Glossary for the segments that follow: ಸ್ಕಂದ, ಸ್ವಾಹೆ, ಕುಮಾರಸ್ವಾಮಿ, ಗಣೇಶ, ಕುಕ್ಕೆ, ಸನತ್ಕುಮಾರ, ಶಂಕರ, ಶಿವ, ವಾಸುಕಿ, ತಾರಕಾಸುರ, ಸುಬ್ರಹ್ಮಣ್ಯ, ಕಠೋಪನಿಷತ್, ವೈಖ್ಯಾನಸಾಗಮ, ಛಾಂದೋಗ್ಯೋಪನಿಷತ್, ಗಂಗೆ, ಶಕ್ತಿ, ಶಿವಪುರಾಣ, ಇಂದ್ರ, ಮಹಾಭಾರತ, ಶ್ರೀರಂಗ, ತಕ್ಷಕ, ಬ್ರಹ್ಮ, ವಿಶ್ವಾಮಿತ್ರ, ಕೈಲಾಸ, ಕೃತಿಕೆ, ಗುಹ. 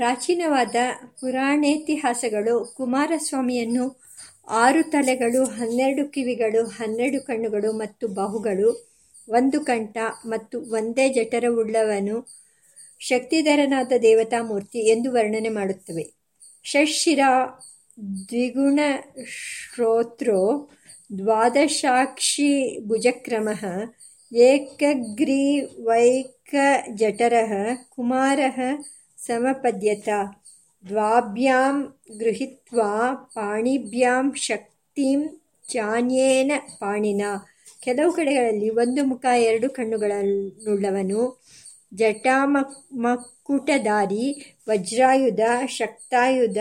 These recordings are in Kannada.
ಪ್ರಾಚೀನವಾದ ಪುರಾಣೇತಿಹಾಸಗಳು ಕುಮಾರಸ್ವಾಮಿಯನ್ನು 6 ತಲೆಗಳು, 12 ಕಿವಿಗಳು, 12 ಕಣ್ಣುಗಳು ಮತ್ತು ಬಾಹುಗಳು, 1 ಕಂಠ ಮತ್ತು 1 ಜಠರವುಳ್ಳವನು ಶಕ್ತಿಧರನಾದ ದೇವತಾಮೂರ್ತಿ ಎಂದು ವರ್ಣನೆ ಮಾಡುತ್ತವೆ. ಷಷ್ಠಿರ ದ್ವಿಗುಣ ಶ್ರೋತ್ರೋ ದ್ವಾದಶಾಕ್ಷಿ ಭುಜಕ್ರಮಃ ಏಕಗ್ರೀವೈಕಜಠರಃ ಕುಮಾರಃ ಸಮಪದ್ಯತ ದ್ವಾಭ್ಯಾಂ ಗೃಹೀತ್ವಾ ಪಾಣಿಭ್ಯಾಂ ಶಕ್ತಿಂ ಚಾನ್ಯೇನ ಪಾಣಿನಾ. ಕೆಲವು ಕಡೆಗಳಲ್ಲಿ 1 ಮುಖ, 2 ಕಣ್ಣುಗಳನ್ನುಳ್ಳವನು, ಜಟಾಮಕ್ಕುಟಧಾರಿ, ವಜ್ರಾಯುಧ, ಶಕ್ತಾಯುಧ,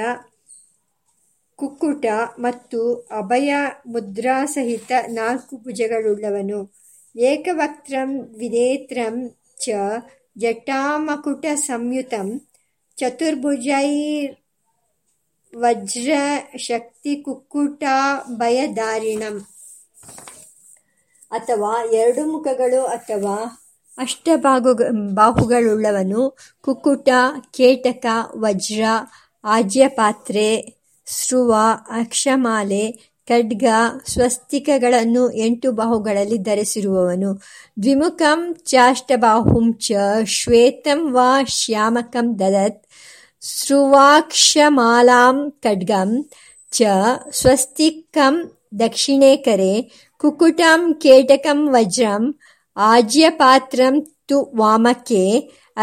ಕುಕ್ಕುಟ ಮತ್ತು ಅಭಯ ಮುದ್ರಾ ಸಹಿತ 4 ಭುಜಗಳುಳ್ಳವನು, ಏಕವಕ್ತ್ರಂ ವಿನೇತ್ರಂ ಚ ಜಟಾಮಕುಟ ಸಂಯುತಂ ಚತುರ್ಭುಜೈರ್ವಜ್ರ ಶಕ್ತಿ ಕುಕ್ಕುಟಾಭಯಧಾರಿಣಂ. ಅಥವಾ 2 ಮುಖಗಳು ಅಥವಾ ಅಷ್ಟಬಾಹುಗಳುಳ್ಳವನು, ಕುಕ್ಕುಟ, ಕೇಟಕ, ವಜ್ರ, ಆಜ್ಯಪಾತ್ರೆ, ಸ್ರುವ, ಅಕ್ಷಮಾಲೆ, ಖಡ್ಗ, ಸ್ವಸ್ತಿಕಗಳನ್ನು 8 ಬಾಹುಗಳಲ್ಲಿ ಧರಿಸಿರುವವನು. ದ್ವಿಮುಖಂ ಚಾಷ್ಟಬಾಹುಂ ಚ ಶ್ವೇತಂ ವಾ ಶ್ಯಾಮಕಂ ದದತ್ ಸ್ರುವಾಕ್ಷಮಾಲಾಂ ಖಡ್ಗಂ ಚ ಸ್ವಸ್ತಿಕಂ ದಕ್ಷಿಣೇ ಕರೆ ಕುಕ್ಕುಟಂ ಕೇಟಕಂ ವಜ್ರಂ ಆಜ್ಯಪಾತ್ರಂ ತು ವಾಮಕ್ಕೆ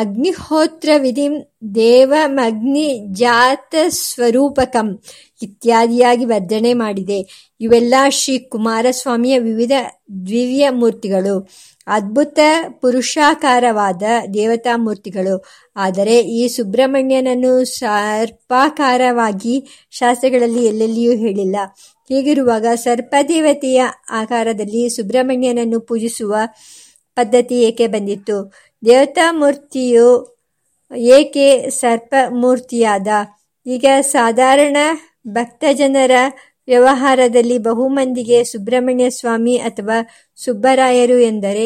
ಅಗ್ನಿಹೋತ್ರ ವಿಧಿಂ ದೇವಮಗ್ನಿ ಜಾತಸ್ವರೂಪಕಂ ಇತ್ಯಾದಿಯಾಗಿ ವರ್ಣನೆ ಮಾಡಿದೆ. ಇವೆಲ್ಲ ಶ್ರೀ ಕುಮಾರಸ್ವಾಮಿಯ ವಿವಿಧ ದಿವ್ಯ ಮೂರ್ತಿಗಳು, ಅದ್ಭುತ ಪುರುಷಾಕಾರವಾದ ದೇವತಾ ಮೂರ್ತಿಗಳು. ಆದರೆ ಈ ಸುಬ್ರಹ್ಮಣ್ಯನನ್ನು ಸರ್ಪಾಕಾರವಾಗಿ ಶಾಸ್ತ್ರಗಳಲ್ಲಿ ಎಲ್ಲೆಲ್ಲಿಯೂ ಹೇಳಿಲ್ಲ. ಹೀಗಿರುವಾಗ ಸರ್ಪದೇವತೆಯ ಆಕಾರದಲ್ಲಿ ಸುಬ್ರಹ್ಮಣ್ಯನನ್ನು ಪೂಜಿಸುವ ಪದ್ಧತಿ ಏಕೆ ಬಂದಿತ್ತು? ದೇವತಾ ಮೂರ್ತಿಯು ಏಕೆ ಸರ್ಪ ಮೂರ್ತಿಯಾದ? ಈಗ ಸಾಧಾರಣ ಭಕ್ತ ಜನರ ವ್ಯವಹಾರದಲ್ಲಿ ಬಹುಮಂದಿಗೆ ಸುಬ್ರಹ್ಮಣ್ಯ ಸ್ವಾಮಿ ಅಥವಾ ಸುಬ್ಬರಾಯರು ಎಂದರೆ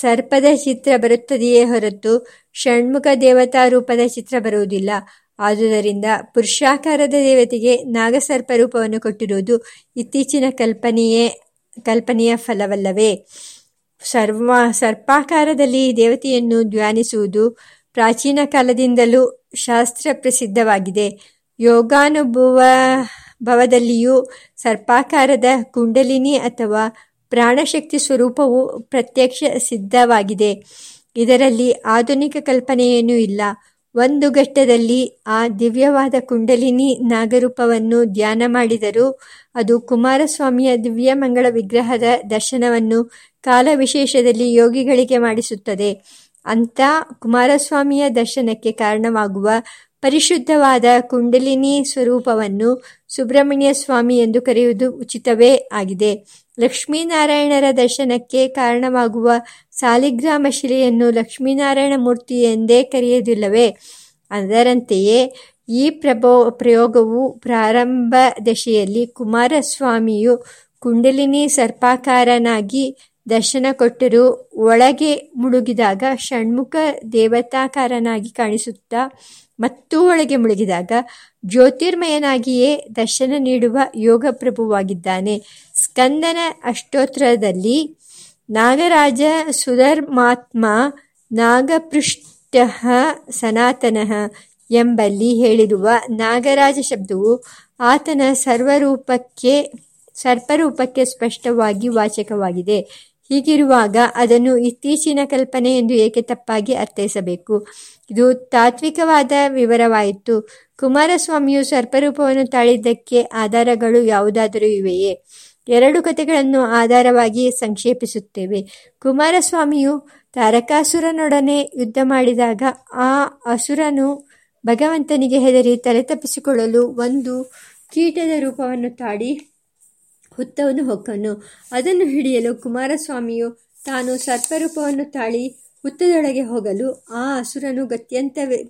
ಸರ್ಪದ ಚಿತ್ರ ಬರುತ್ತದೆಯೇ ಹೊರತು ಷಣ್ಮುಖ ದೇವತಾ ರೂಪದ ಚಿತ್ರ ಬರುವುದಿಲ್ಲ. ಆದುದರಿಂದ ಪುರುಷಾಕಾರದ ದೇವತೆಗೆ ನಾಗಸರ್ಪ ರೂಪವನ್ನು ಕೊಟ್ಟಿರುವುದು ಇತ್ತೀಚಿನ ಕಲ್ಪನೆಯ ಫಲವಲ್ಲವೇ? ಸರ್ಪಾಕಾರದಲ್ಲಿ ದೇವತೆಯನ್ನು ಧ್ಯಾನಿಸುವುದು ಪ್ರಾಚೀನ ಕಾಲದಿಂದಲೂ ಶಾಸ್ತ್ರ ಪ್ರಸಿದ್ಧವಾಗಿದೆ. ಯೋಗಾನುಭವದಲ್ಲಿಯೂ ಸರ್ಪಾಕಾರದ ಕುಂಡಲಿನಿ ಅಥವಾ ಪ್ರಾಣಶಕ್ತಿ ಸ್ವರೂಪವು ಪ್ರತ್ಯಕ್ಷ ಸಿದ್ಧವಾಗಿದೆ. ಇದರಲ್ಲಿ ಆಧುನಿಕ ಕಲ್ಪನೆಯೇನೂ ಇಲ್ಲ. 1 ಘಟ್ಟದಲ್ಲಿ ಆ ದಿವ್ಯವಾದ ಕುಂಡಲಿನಿ ನಾಗರೂಪವನ್ನು ಧ್ಯಾನ ಮಾಡಿದರೂ ಅದು ಕುಮಾರಸ್ವಾಮಿಯ ದಿವ್ಯ ಮಂಗಳ ವಿಗ್ರಹದ ದರ್ಶನವನ್ನು ಕಾಲವಿಶೇಷದಲ್ಲಿ ಯೋಗಿಗಳಿಗೆ ಮಾಡಿಸುತ್ತದೆ. ಅಂಥ ಕುಮಾರಸ್ವಾಮಿಯ ದರ್ಶನಕ್ಕೆ ಕಾರಣವಾಗುವ ಪರಿಶುದ್ಧವಾದ ಕುಂಡಲಿನಿ ಸ್ವರೂಪವನ್ನು ಸುಬ್ರಹ್ಮಣ್ಯ ಸ್ವಾಮಿ ಎಂದು ಕರೆಯುವುದು ಉಚಿತವೇ ಆಗಿದೆ. ಲಕ್ಷ್ಮೀನಾರಾಯಣರ ದರ್ಶನಕ್ಕೆ ಕಾರಣವಾಗುವ ಸಾಲಿಗ್ರಾಮ ಶಿಲೆಯನ್ನು ಲಕ್ಷ್ಮೀನಾರಾಯಣ ಮೂರ್ತಿ ಎಂದೇ ಕರೆಯುವುದಿಲ್ಲವೇ? ಅದರಂತೆಯೇ ಈ ಪ್ರಯೋಗವು ಪ್ರಾರಂಭ ದಶೆಯಲ್ಲಿ ಕುಮಾರಸ್ವಾಮಿಯು ಕುಂಡಲಿನಿ ಸರ್ಪಾಕಾರನಾಗಿ ದರ್ಶನ ಕೊಟ್ಟರೂ ಒಳಗೆ ಮುಳುಗಿದಾಗ ಷಣ್ಮುಖ ದೇವತಾಕಾರನಾಗಿ ಕಾಣಿಸುತ್ತಾ ಮತ್ತು ಒಳಗೆ ಮುಳುಗಿದಾಗ ಜ್ಯೋತಿರ್ಮಯನಾಗಿಯೇ ದರ್ಶನ ನೀಡುವ ಯೋಗ ಪ್ರಭುವಾಗಿದ್ದಾನೆ. ಸ್ಕಂದನ ಅಷ್ಟೋತ್ರದಲ್ಲಿ ನಾಗರಾಜ ಸುಧರ್ಮಾತ್ಮ ನಾಗಪೃಷ್ಟ ಸನಾತನ ಎಂಬಲ್ಲಿ ಹೇಳಿರುವ ನಾಗರಾಜ ಶಬ್ದವು ಆತನ ಸರ್ಪರೂಪಕ್ಕೆ ಸ್ಪಷ್ಟವಾಗಿ ವಾಚಕವಾಗಿದೆ. ಹೀಗಿರುವಾಗ ಅದನ್ನು ಇತ್ತೀಚಿನ ಕಲ್ಪನೆ ಎಂದು ಏಕೆ ತಪ್ಪಾಗಿ ಅರ್ಥೈಸಬೇಕು? ಇದು ತಾತ್ವಿಕವಾದ ವಿವರವಾಯಿತು. ಕುಮಾರಸ್ವಾಮಿಯು ಸರ್ಪರೂಪವನ್ನು ತಾಳಿದ್ದಕ್ಕೆ ಆಧಾರಗಳು ಯಾವುದಾದರೂ ಇವೆಯೇ? 2 ಕಥೆಗಳನ್ನು ಆಧಾರವಾಗಿ ಸಂಕ್ಷೇಪಿಸುತ್ತೇವೆ. ಕುಮಾರಸ್ವಾಮಿಯು ತಾರಕಾಸುರನೊಡನೆ ಯುದ್ಧ ಮಾಡಿದಾಗ ಆ ಅಸುರನು ಭಗವಂತನಿಗೆ ಹೆದರಿ ತಲೆತಪ್ಪಿಸಿಕೊಳ್ಳಲು 1 ಕೀಟದ ರೂಪವನ್ನು ತಾಳಿ ಹುತ್ತವನ್ನು ಹೊಕ್ಕನು. ಅದನ್ನು ಹಿಡಿಯಲು ಕುಮಾರಸ್ವಾಮಿಯು ತಾನು ಸರ್ಪರೂಪವನ್ನು ತಾಳಿ ಹುತ್ತದೊಳಗೆ ಹೋಗಲು ಆ ಅಸುರನು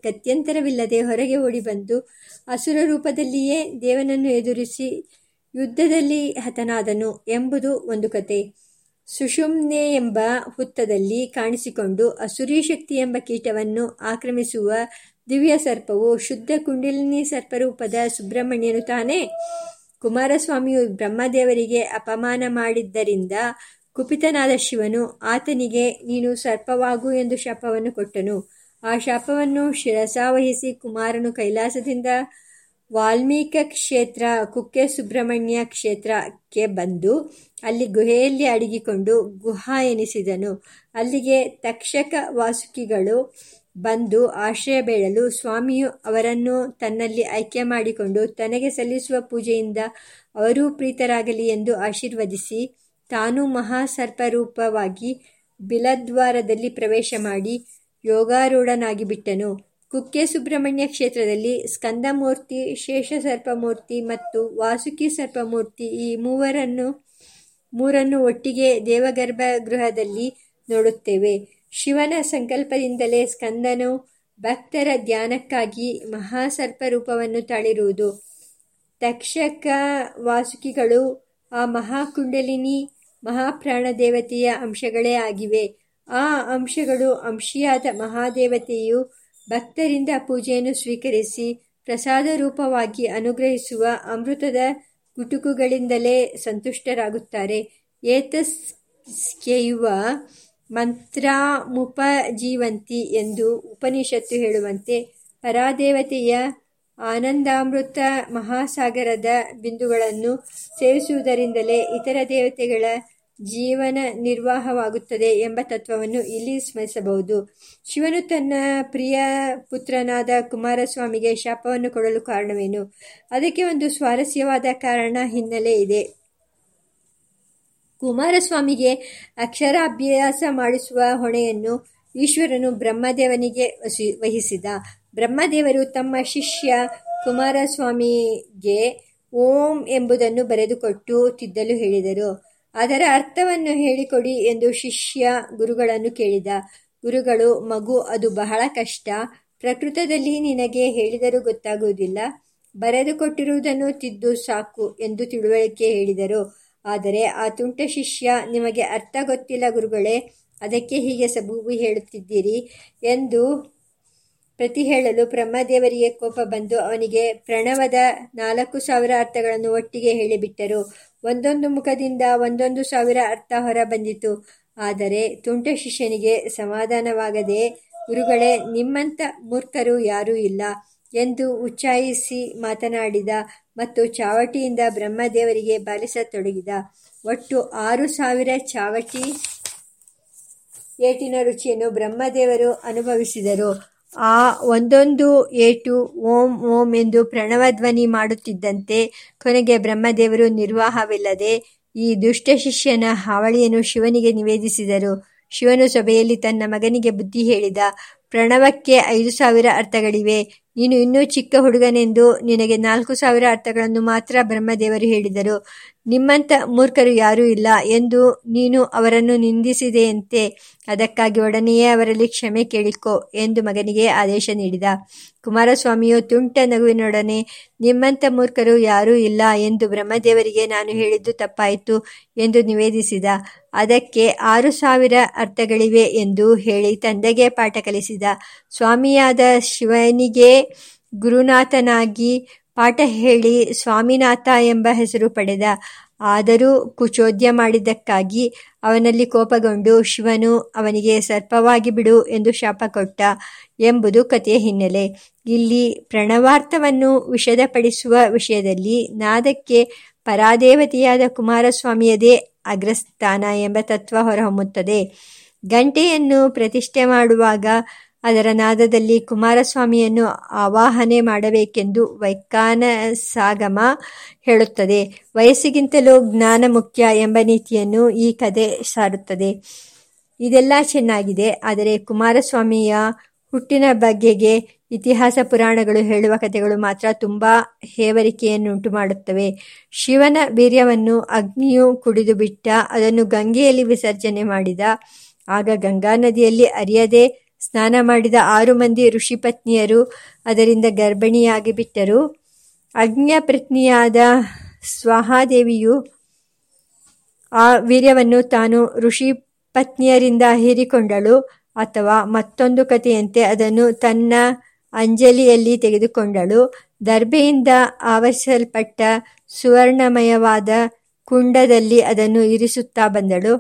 ಗತ್ಯಂತರವಿಲ್ಲದೆ ಹೊರಗೆ ಓಡಿಬಂದು ಅಸುರ ರೂಪದಲ್ಲಿಯೇ ದೇವನನ್ನು ಎದುರಿಸಿ ಯುದ್ಧದಲ್ಲಿ ಹತನಾದನು ಎಂಬುದು 1 ಕತೆ. ಸುಷುಮ್ನೆ ಎಂಬ ಹುತ್ತದಲ್ಲಿ ಕಾಣಿಸಿಕೊಂಡು ಅಸುರಿ ಶಕ್ತಿ ಎಂಬ ಕೀಟವನ್ನು ಆಕ್ರಮಿಸುವ ದಿವ್ಯ ಸರ್ಪವು ಶುದ್ಧ ಕುಂಡಲಿನಿ ಸರ್ಪರೂಪದ ಸುಬ್ರಹ್ಮಣ್ಯನು ತಾನೇ. ಕುಮಾರಸ್ವಾಮಿಯು ಬ್ರಹ್ಮದೇವರಿಗೆ ಅಪಮಾನ ಮಾಡಿದ್ದರಿಂದ ಕುಪಿತನಾದ ಶಿವನು ಆತನಿಗೆ ನೀನು ಸರ್ಪವಾಗು ಎಂದು ಶಾಪವನ್ನು ಕೊಟ್ಟನು. ಆ ಶಾಪವನ್ನು ಶಿರಸಾವಹಿಸಿ ಕುಮಾರನು ಕೈಲಾಸದಿಂದ ವಾಲ್ಮೀಕ ಕ್ಷೇತ್ರ ಕುಕ್ಕೆ ಸುಬ್ರಹ್ಮಣ್ಯ ಕ್ಷೇತ್ರಕ್ಕೆ ಬಂದು ಅಲ್ಲಿ ಗುಹೆಯಲ್ಲಿ ಅಡಗಿಕೊಂಡು ಗುಹ ಎನಿಸಿದನು. ಅಲ್ಲಿಗೆ ತಕ್ಷಕ ವಾಸುಕಿಗಳು ಬಂದು ಆಶ್ರಯ ಬೇಡಲು ಸ್ವಾಮಿಯು ಅವರನ್ನು ತನ್ನಲ್ಲಿ ಐಕ್ಯ ಮಾಡಿಕೊಂಡು ತನಗೆ ಸಲ್ಲಿಸುವ ಪೂಜೆಯಿಂದ ಅವರೂ ಪ್ರೀತರಾಗಲಿ ಎಂದು ಆಶೀರ್ವದಿಸಿ ತಾನು ಮಹಾಸರ್ಪರೂಪವಾಗಿ ಬಿಲದ್ವಾರದಲ್ಲಿ ಪ್ರವೇಶ ಮಾಡಿ ಯೋಗಾರೂಢನಾಗಿ ಬಿಟ್ಟನು. ಕುಕ್ಕೆ ಸುಬ್ರಹ್ಮಣ್ಯ ಕ್ಷೇತ್ರದಲ್ಲಿ ಸ್ಕಂದ ಮೂರ್ತಿ, ಶೇಷ ಸರ್ಪಮೂರ್ತಿ ಮತ್ತು ವಾಸುಕಿ ಸರ್ಪಮೂರ್ತಿ ಈ ಮೂರನ್ನು ಒಟ್ಟಿಗೆ ದೇವಗರ್ಭ ಗೃಹದಲ್ಲಿ ನೋಡುತ್ತೇವೆ. ಶಿವನ ಸಂಕಲ್ಪದಿಂದಲೇ ಸ್ಕಂದನು ಭಕ್ತರ ಧ್ಯಾನಕ್ಕಾಗಿ ಮಹಾಸರ್ಪರೂಪವನ್ನು ತಾಳಿರುವುದು. ತಕ್ಷಕ ವಾಸುಕಿಗಳು ಆ ಮಹಾಕುಂಡಲಿನಿ ಮಹಾಪ್ರಾಣ ದೇವತೆಯ ಅಂಶಗಳೇ ಆಗಿವೆ. ಆ ಅಂಶಗಳು ಅಂಶಿಯಾದ ಮಹಾದೇವತೆಯು ಭಕ್ತರಿಂದ ಪೂಜೆಯನ್ನು ಸ್ವೀಕರಿಸಿ ಪ್ರಸಾದ ರೂಪವಾಗಿ ಅನುಗ್ರಹಿಸುವ ಅಮೃತದ ಗುಟುಕುಗಳಿಂದಲೇ ಸಂತುಷ್ಟರಾಗುತ್ತಾರೆ. ಏತಸ್ಕೇಯುವ ಮಂತ್ರಾಮುಪಜೀವಂತಿ ಎಂದು ಉಪನಿಷತ್ತು ಹೇಳುವಂತೆ ಪರಾದೇವತೆಯ ಆನಂದಾಮೃತ ಮಹಾಸಾಗರದ ಬಿಂದುಗಳನ್ನು ಸೇವಿಸುವುದರಿಂದಲೇ ಇತರ ದೇವತೆಗಳ ಜೀವನ ನಿರ್ವಾಹವಾಗುತ್ತದೆ ಎಂಬ ತತ್ವವನ್ನು ಇಲ್ಲಿ ಸ್ಮರಿಸಬಹುದು. ಶಿವನು ತನ್ನ ಪ್ರಿಯ ಪುತ್ರನಾದ ಕುಮಾರಸ್ವಾಮಿಗೆ ಶಾಪವನ್ನು ಕೊಡಲು ಕಾರಣವೇನು? ಅದಕ್ಕೆ ಒಂದು ಸ್ವಾರಸ್ಯವಾದ ಕಾರಣ ಹಿನ್ನೆಲೆ ಇದೆ. ಕುಮಾರಸ್ವಾಮಿಗೆ ಅಕ್ಷರಾಭ್ಯಾಸ ಮಾಡಿಸುವ ಹೊಣೆಯನ್ನು ಈಶ್ವರನು ಬ್ರಹ್ಮದೇವನಿಗೆ ವಹಿಸಿದ. ಬ್ರಹ್ಮದೇವರು ತಮ್ಮ ಶಿಷ್ಯ ಕುಮಾರಸ್ವಾಮಿಗೆ ಓಂ ಎಂಬುದನ್ನು ಬರೆದುಕೊಟ್ಟು ತಿದ್ದಲು ಹೇಳಿದರು. ಅದರ ಅರ್ಥವನ್ನು ಹೇಳಿಕೊಡಿ ಎಂದು ಶಿಷ್ಯ ಗುರುಗಳನ್ನು ಕೇಳಿದ. ಗುರುಗಳು, ಮಗು, ಅದು ಬಹಳ ಕಷ್ಟ. ಪ್ರಕೃತದಲ್ಲಿ ನಿನಗೆ ಹೇಳಿದರೂ ಗೊತ್ತಾಗುವುದಿಲ್ಲ. ಬರೆದುಕೊಟ್ಟಿರುವುದನ್ನು ತಿದ್ದು ಸಾಕು ಎಂದು ತಿಳುವಳಿಕೆ ಹೇಳಿದರು. ಆದರೆ ಆ ತುಂಟ ಶಿಷ್ಯ, ನಿಮಗೆ ಅರ್ಥ ಗೊತ್ತಿಲ್ಲ ಗುರುಗಳೇ, ಅದಕ್ಕೆ ಹೀಗೆ ಸಬೂಬಿ ಹೇಳುತ್ತಿದ್ದೀರಿ ಎಂದು ಪ್ರತಿ ಹೇಳಲು ಬ್ರಹ್ಮದೇವರಿಗೆ ಕೋಪ ಬಂದು ಅವನಿಗೆ ಪ್ರಣವದ 4000 ಅರ್ಥಗಳನ್ನು ಒಟ್ಟಿಗೆ ಹೇಳಿಬಿಟ್ಟರು. ಒಂದೊಂದು ಮುಖದಿಂದ 1,000 ಅರ್ಥ ಹೊರ ಬಂದಿತು. ಆದರೆ ತುಂಟ ಶಿಷ್ಯನಿಗೆ ಸಮಾಧಾನವಾಗದೆ, ಗುರುಗಳೇ, ನಿಮ್ಮಂಥ ಮೂರ್ಖರು ಯಾರೂ ಇಲ್ಲ ಎಂದು ಉಚ್ಚಾಯಿಸಿ ಮಾತನಾಡಿದ ಮತ್ತು ಚಾವಟಿಯಿಂದ ಬ್ರಹ್ಮದೇವರಿಗೆ ಬಾಲಿಸತೊಡಗಿದ. ಒಟ್ಟು 6,000 ಚಾವಟಿ ಏಟಿನ ರುಚಿಯನ್ನು ಬ್ರಹ್ಮದೇವರು ಅನುಭವಿಸಿದರು. ಆ ಒಂದೊಂದು ಏಟು ಓಂ ಓಂ ಎಂದು ಪ್ರಣವಧ್ವನಿ ಮಾಡುತ್ತಿದ್ದಂತೆ ಕೊನೆಗೆ ಬ್ರಹ್ಮದೇವರು ನಿರ್ವಾಹವಿಲ್ಲದೆ ಈ ದುಷ್ಟ ಶಿಷ್ಯನ ಹಾವಳಿಯನ್ನು ಶಿವನಿಗೆ ನಿವೇದಿಸಿದರು. ಶಿವನು ಸಭೆಯಲ್ಲಿ ತನ್ನ ಮಗನಿಗೆ ಬುದ್ಧಿ ಹೇಳಿದ. ಪ್ರಣವಕ್ಕೆ 5,000 ಅರ್ಥಗಳಿವೆ. ನೀನು ಇನ್ನೂ ಚಿಕ್ಕ ಹುಡುಗನೆಂದು ನಿನಗೆ 4,000 ಅರ್ಥಗಳನ್ನು ಮಾತ್ರ ಬ್ರಹ್ಮದೇವರು ಹೇಳಿದರು. ನಿಮ್ಮಂಥ ಮೂರ್ಖರು ಯಾರೂ ಇಲ್ಲ ಎಂದು ನೀನು ಅವರನ್ನು ನಿಂದಿಸಿದೆಯಂತೆ. ಅದಕ್ಕಾಗಿ ಒಡನೆಯೇ ಅವರಲ್ಲಿ ಕ್ಷಮೆ ಕೇಳಿಕೋ ಎಂದು ಮಗನಿಗೆ ಆದೇಶ ನೀಡಿದ. ಕುಮಾರಸ್ವಾಮಿಯು ತುಂಟ ನಗುವಿನೊಡನೆ, ನಿಮ್ಮಂಥ ಮೂರ್ಖರು ಯಾರೂ ಇಲ್ಲ ಎಂದು ಬ್ರಹ್ಮದೇವರಿಗೆ ನಾನು ಹೇಳಿದ್ದು ತಪ್ಪಾಯಿತು ಎಂದು ನಿವೇದಿಸಿದ. ಅದಕ್ಕೆ 6,000 ಅರ್ಥಗಳಿವೆ ಎಂದು ಹೇಳಿ ತಂದೆಗೆ ಪಾಠ ಕಲಿಸಿದ. ಸ್ವಾಮಿಯಾದ ಶಿವನಿಗೆ ಗುರುನಾಥನಾಗಿ ಪಾಠ ಹೇಳಿ ಸ್ವಾಮಿನಾಥ ಎಂಬ ಹೆಸರು ಪಡೆದ. ಆದರೂ ಕುಚೋದ್ಯ ಮಾಡಿದ್ದಕ್ಕಾಗಿ ಅವನಲ್ಲಿ ಕೋಪಗೊಂಡು ಶಿವನು ಅವನಿಗೆ ಸರ್ಪವಾಗಿ ಬಿಡು ಎಂದು ಶಾಪ ಕೊಟ್ಟ ಎಂಬುದು ಕಥೆಯ ಹಿನ್ನೆಲೆ. ಇಲ್ಲಿ ಪ್ರಣವಾರ್ಥವನ್ನು ವಿಷದಪಡಿಸುವ ವಿಷಯದಲ್ಲಿ ನಾದಕ್ಕೆ ಪರಾದೇವತೆಯಾದ ಕುಮಾರಸ್ವಾಮಿಯದೇ ಅಗ್ರಸ್ಥಾನ ಎಂಬ ತತ್ವ ಹೊರಹೊಮ್ಮುತ್ತದೆ. ಗಂಟೆಯನ್ನು ಪ್ರತಿಷ್ಠೆ ಮಾಡುವಾಗ ಅದರ ನಾದದಲ್ಲಿ ಕುಮಾರಸ್ವಾಮಿಯನ್ನು ಆವಾಹನೆ ಮಾಡಬೇಕೆಂದು ವೈಖ್ಯಾನಸಾಗಮ ಹೇಳುತ್ತದೆ. ವಯಸ್ಸಿಗಿಂತಲೂ ಜ್ಞಾನ ಮುಖ್ಯ ಎಂಬ ನೀತಿಯನ್ನು ಈ ಕಥೆ ಸಾರುತ್ತದೆ. ಇದೆಲ್ಲ ಚೆನ್ನಾಗಿದೆ, ಆದರೆ ಕುಮಾರಸ್ವಾಮಿಯ ಹುಟ್ಟಿನ ಬಗೆಗೆ ಇತಿಹಾಸ ಪುರಾಣಗಳು ಹೇಳುವ ಕಥೆಗಳು ಮಾತ್ರ ತುಂಬ ಹೇವರಿಕೆಯನ್ನುಂಟು ಮಾಡುತ್ತವೆ. ಶಿವನ ವೀರ್ಯವನ್ನು ಅಗ್ನಿಯು ಕುಡಿದು ಬಿಟ್ಟ. ಅದನ್ನು ಗಂಗೆಯಲ್ಲಿ ವಿಸರ್ಜನೆ ಮಾಡಿದ. ಆಗ ಗಂಗಾ ನದಿಯಲ್ಲಿ ಅರಿಯದೆ ಸ್ನಾನ ಮಾಡಿದ 6 ಋಷಿ ಪತ್ನಿಯರು ಅದರಿಂದ ಗರ್ಭಿಣಿಯಾಗಿ ಬಿಟ್ಟರು. ಅಗ್ನಿಯ ಪತ್ನಿಯಾದ ಸ್ವಾಹಾದೇವಿಯು ಆ ವೀರ್ಯವನ್ನು ತಾನು ಋಷಿ ಪತ್ನಿಯರಿಂದ ಹೀರಿಕೊಂಡಳು. ಅಥವಾ ಮತ್ತೊಂದು ಕಥೆಯಂತೆ ಅದನ್ನು ತನ್ನ ಅಂಜಲಿಯಲ್ಲಿ ತೆಗೆದುಕೊಂಡಳು. ದರ್ಬೆಯಿಂದ ಆವರಿಸಲ್ಪಟ್ಟ ಸುವರ್ಣಮಯವಾದ ಕುಂಡದಲ್ಲಿ ಅದನ್ನು ಇರಿಸುತ್ತಾ ಬಂದಳು.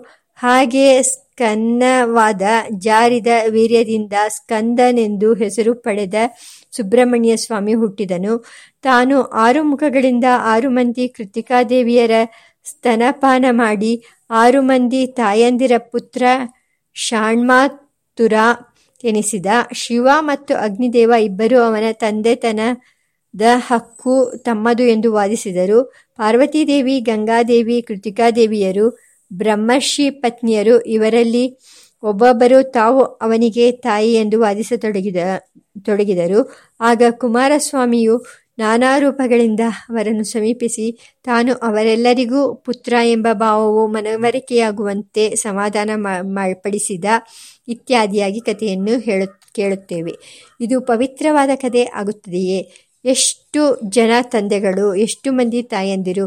ಹಾಗೆ ಸ್ಕಂದವಾದ ಜಾರಿದ ವೀರ್ಯದಿಂದ ಸ್ಕಂದನೆಂದು ಹೆಸರು ಪಡೆದ ಸುಬ್ರಹ್ಮಣ್ಯ ಸ್ವಾಮಿ ಹುಟ್ಟಿದನು. ತಾನು 6 ಮುಖಗಳಿಂದ 6 ಮಂದಿ ಕೃತಿಕಾದೇವಿಯರ ಸ್ತನಪಾನ ಮಾಡಿ 6 ಮಂದಿ ತಾಯಂದಿರ ಪುತ್ರ ಷಾಣ್ಮಾತುರ ಎನಿಸಿದ. ಶಿವ ಮತ್ತು ಅಗ್ನಿದೇವ ಇಬ್ಬರು ಅವನ ತಂದೆತನದ ಹಕ್ಕು ತಮ್ಮದು ಎಂದು ವಾದಿಸಿದರು. ಪಾರ್ವತೀದೇವಿ, ಗಂಗಾದೇವಿ, ಕೃತಿಕಾದೇವಿಯರು, ಬ್ರಹ್ಮರ್ಷಿ ಪತ್ನಿಯರು ಇವರಲ್ಲಿ ಒಬ್ಬೊಬ್ಬರು ತಾವು ಅವನಿಗೆ ತಾಯಿ ಎಂದು ವಾದಿಸತೊಡಗಿದರು. ಆಗ ಕುಮಾರಸ್ವಾಮಿಯು ನಾನಾ ರೂಪಗಳಿಂದ ಅವರನ್ನು ಸಮೀಪಿಸಿ ತಾನು ಅವರೆಲ್ಲರಿಗೂ ಪುತ್ರ ಎಂಬ ಭಾವವು ಮನವರಿಕೆಯಾಗುವಂತೆ ಸಮಾಧಾನ ಪಡಿಸಿದ ಇತ್ಯಾದಿಯಾಗಿ ಕಥೆಯನ್ನು ಕೇಳುತ್ತೇವೆ. ಇದು ಪವಿತ್ರವಾದ ಕಥೆ ಆಗುತ್ತದೆಯೇ? ಎಷ್ಟು ಜನ ತಂದೆಗಳು, ಎಷ್ಟು ಮಂದಿ ತಾಯಂದಿರು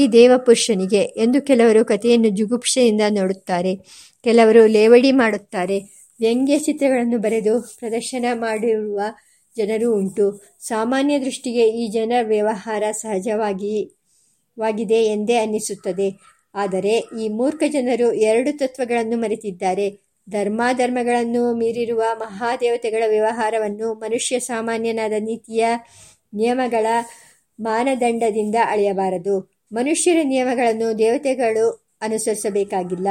ಈ ದೇವಪುರುಷನಿಗೆ ಎಂದು ಕೆಲವರು ಕಥೆಯನ್ನು ಜುಗುಪ್ಸೆಯಿಂದ ನೋಡುತ್ತಾರೆ, ಕೆಲವರು ಲೇವಡಿ ಮಾಡುತ್ತಾರೆ. ವ್ಯಂಗ್ಯ ಚಿತ್ರಗಳನ್ನು ಬರೆದು ಪ್ರದರ್ಶನ ಮಾಡಿರುವ ಜನರು ಉಂಟು. ಸಾಮಾನ್ಯ ದೃಷ್ಟಿಗೆ ಈ ಜನ ವ್ಯವಹಾರ ಸಹಜವಾಗಿದೆ ಎಂದೇ ಅನ್ನಿಸುತ್ತದೆ. ಆದರೆ ಈ ಮೂರ್ಖ ಜನರು 2 ತತ್ವಗಳನ್ನು ಮರೆತಿದ್ದಾರೆ. ಧರ್ಮಾಧರ್ಮಗಳನ್ನು ಮೀರಿರುವ ಮಹಾದೇವತೆಗಳ ವ್ಯವಹಾರವನ್ನು ಮನುಷ್ಯ ಸಾಮಾನ್ಯನಾದ ನೀತಿಯ ನಿಯಮಗಳ ಮಾನದಂಡದಿಂದ ಅಳೆಯಬಾರದು. ಮನುಷ್ಯರ ನಿಯಮಗಳನ್ನು ದೇವತೆಗಳು ಅನುಸರಿಸಬೇಕಾಗಿಲ್ಲ.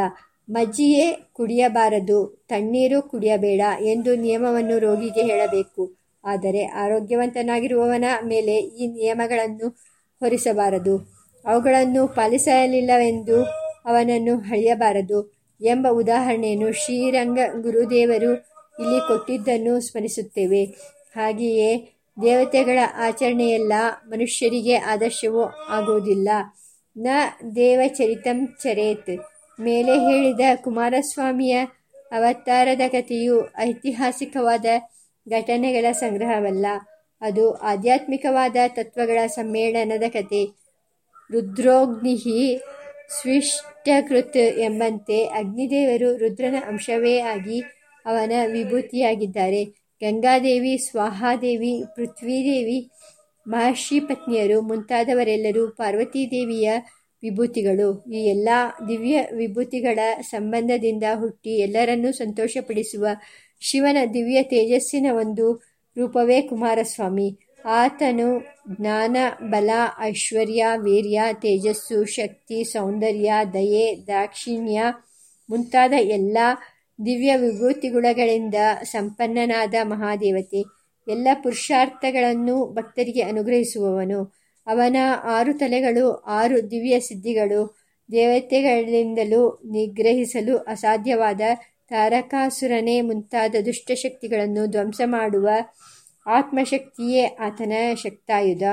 ಮಜ್ಜಿಗೆ ಕುಡಿಯಬಾರದು, ತಣ್ಣೀರು ಕುಡಿಯಬೇಡ ಎಂದು ನಿಯಮವನ್ನು ರೋಗಿಗೆ ಹೇಳಬೇಕು. ಆದರೆ ಆರೋಗ್ಯವಂತನಾಗಿರುವವನ ಮೇಲೆ ಈ ನಿಯಮಗಳನ್ನು ಹೊರಿಸಬಾರದು. ಅವುಗಳನ್ನು ಪಾಲಿಸಲಿಲ್ಲವೆಂದು ಅವನನ್ನು ಹಳೆಯಬಾರದು ಎಂಬ ಉದಾಹರಣೆಯನ್ನು ಶ್ರೀರಂಗ ಗುರುದೇವರು ಇಲ್ಲಿ ಕೊಟ್ಟಿದ್ದನ್ನು ಸ್ಮರಿಸುತ್ತೇವೆ. ಹಾಗೆಯೇ ದೇವತೆಗಳ ಆಚರಣೆಯೆಲ್ಲ ಮನುಷ್ಯರಿಗೆ ಆದರ್ಶವೂ ಆಗುವುದಿಲ್ಲ. ನ ದೇವಚರಿತಂ ಚರೇತ್. ಮೇಲೆ ಹೇಳಿದ ಕುಮಾರಸ್ವಾಮಿಯ ಅವತಾರದ ಕಥೆಯು ಐತಿಹಾಸಿಕವಾದ ಘಟನೆಗಳ ಸಂಗ್ರಹವಲ್ಲ, ಅದು ಆಧ್ಯಾತ್ಮಿಕವಾದ ತತ್ವಗಳ ಸಮ್ಮೇಳನದ ಕಥೆ. ರುದ್ರೋಗ್ನಿಹಿ ಸ್ವಿಷ್ಟಕೃತ್ ಎಂಬಂತೆ ಅಗ್ನಿದೇವರು ರುದ್ರನ ಅಂಶವೇ ಆಗಿ ಅವನ ವಿಭೂತಿಯಾಗಿದ್ದಾರೆ. ಗಂಗಾದೇವಿ, ಸ್ವಾಹಾದೇವಿ, ಪೃಥ್ವೀದೇವಿ, ಮಹರ್ಷಿ ಪತ್ನಿಯರು ಮುಂತಾದವರೆಲ್ಲರೂ ಪಾರ್ವತೀದೇವಿಯ ವಿಭೂತಿಗಳು. ಈ ಎಲ್ಲ ದಿವ್ಯ ವಿಭೂತಿಗಳ ಸಂಬಂಧದಿಂದ ಹುಟ್ಟಿ ಎಲ್ಲರನ್ನೂ ಸಂತೋಷಪಡಿಸುವ ಶಿವನ ದಿವ್ಯ ತೇಜಸ್ಸಿನ ಒಂದು ರೂಪವೇ ಕುಮಾರಸ್ವಾಮಿ. ಆತನು ಜ್ಞಾನ, ಬಲ, ಐಶ್ವರ್ಯ, ವೀರ್ಯ, ತೇಜಸ್ಸು, ಶಕ್ತಿ, ಸೌಂದರ್ಯ, ದಯೆ, ದಾಕ್ಷಿಣ್ಯ ಮುಂತಾದ ಎಲ್ಲ ದಿವ್ಯ ವಿಭೂತಿಗುಣಗಳಿಂದ ಸಂಪನ್ನನಾದ ಮಹಾದೇವತೆ. ಎಲ್ಲ ಪುರುಷಾರ್ಥಗಳನ್ನು ಭಕ್ತರಿಗೆ ಅನುಗ್ರಹಿಸುವವನು. ಅವನ 6 ತಲೆಗಳು, 6 ದಿವ್ಯ ಸಿದ್ಧಿಗಳು ದೇವತೆಗಳಿಂದಲೂ ನಿಗ್ರಹಿಸಲು ಅಸಾಧ್ಯವಾದ ತಾರಕಾಸುರನೇ ಮುಂತಾದ ದುಷ್ಟಶಕ್ತಿಗಳನ್ನು ಧ್ವಂಸ ಮಾಡುವ ಆತ್ಮಶಕ್ತಿಯೇ ಆತನ ಶಕ್ತಾಯುಧ.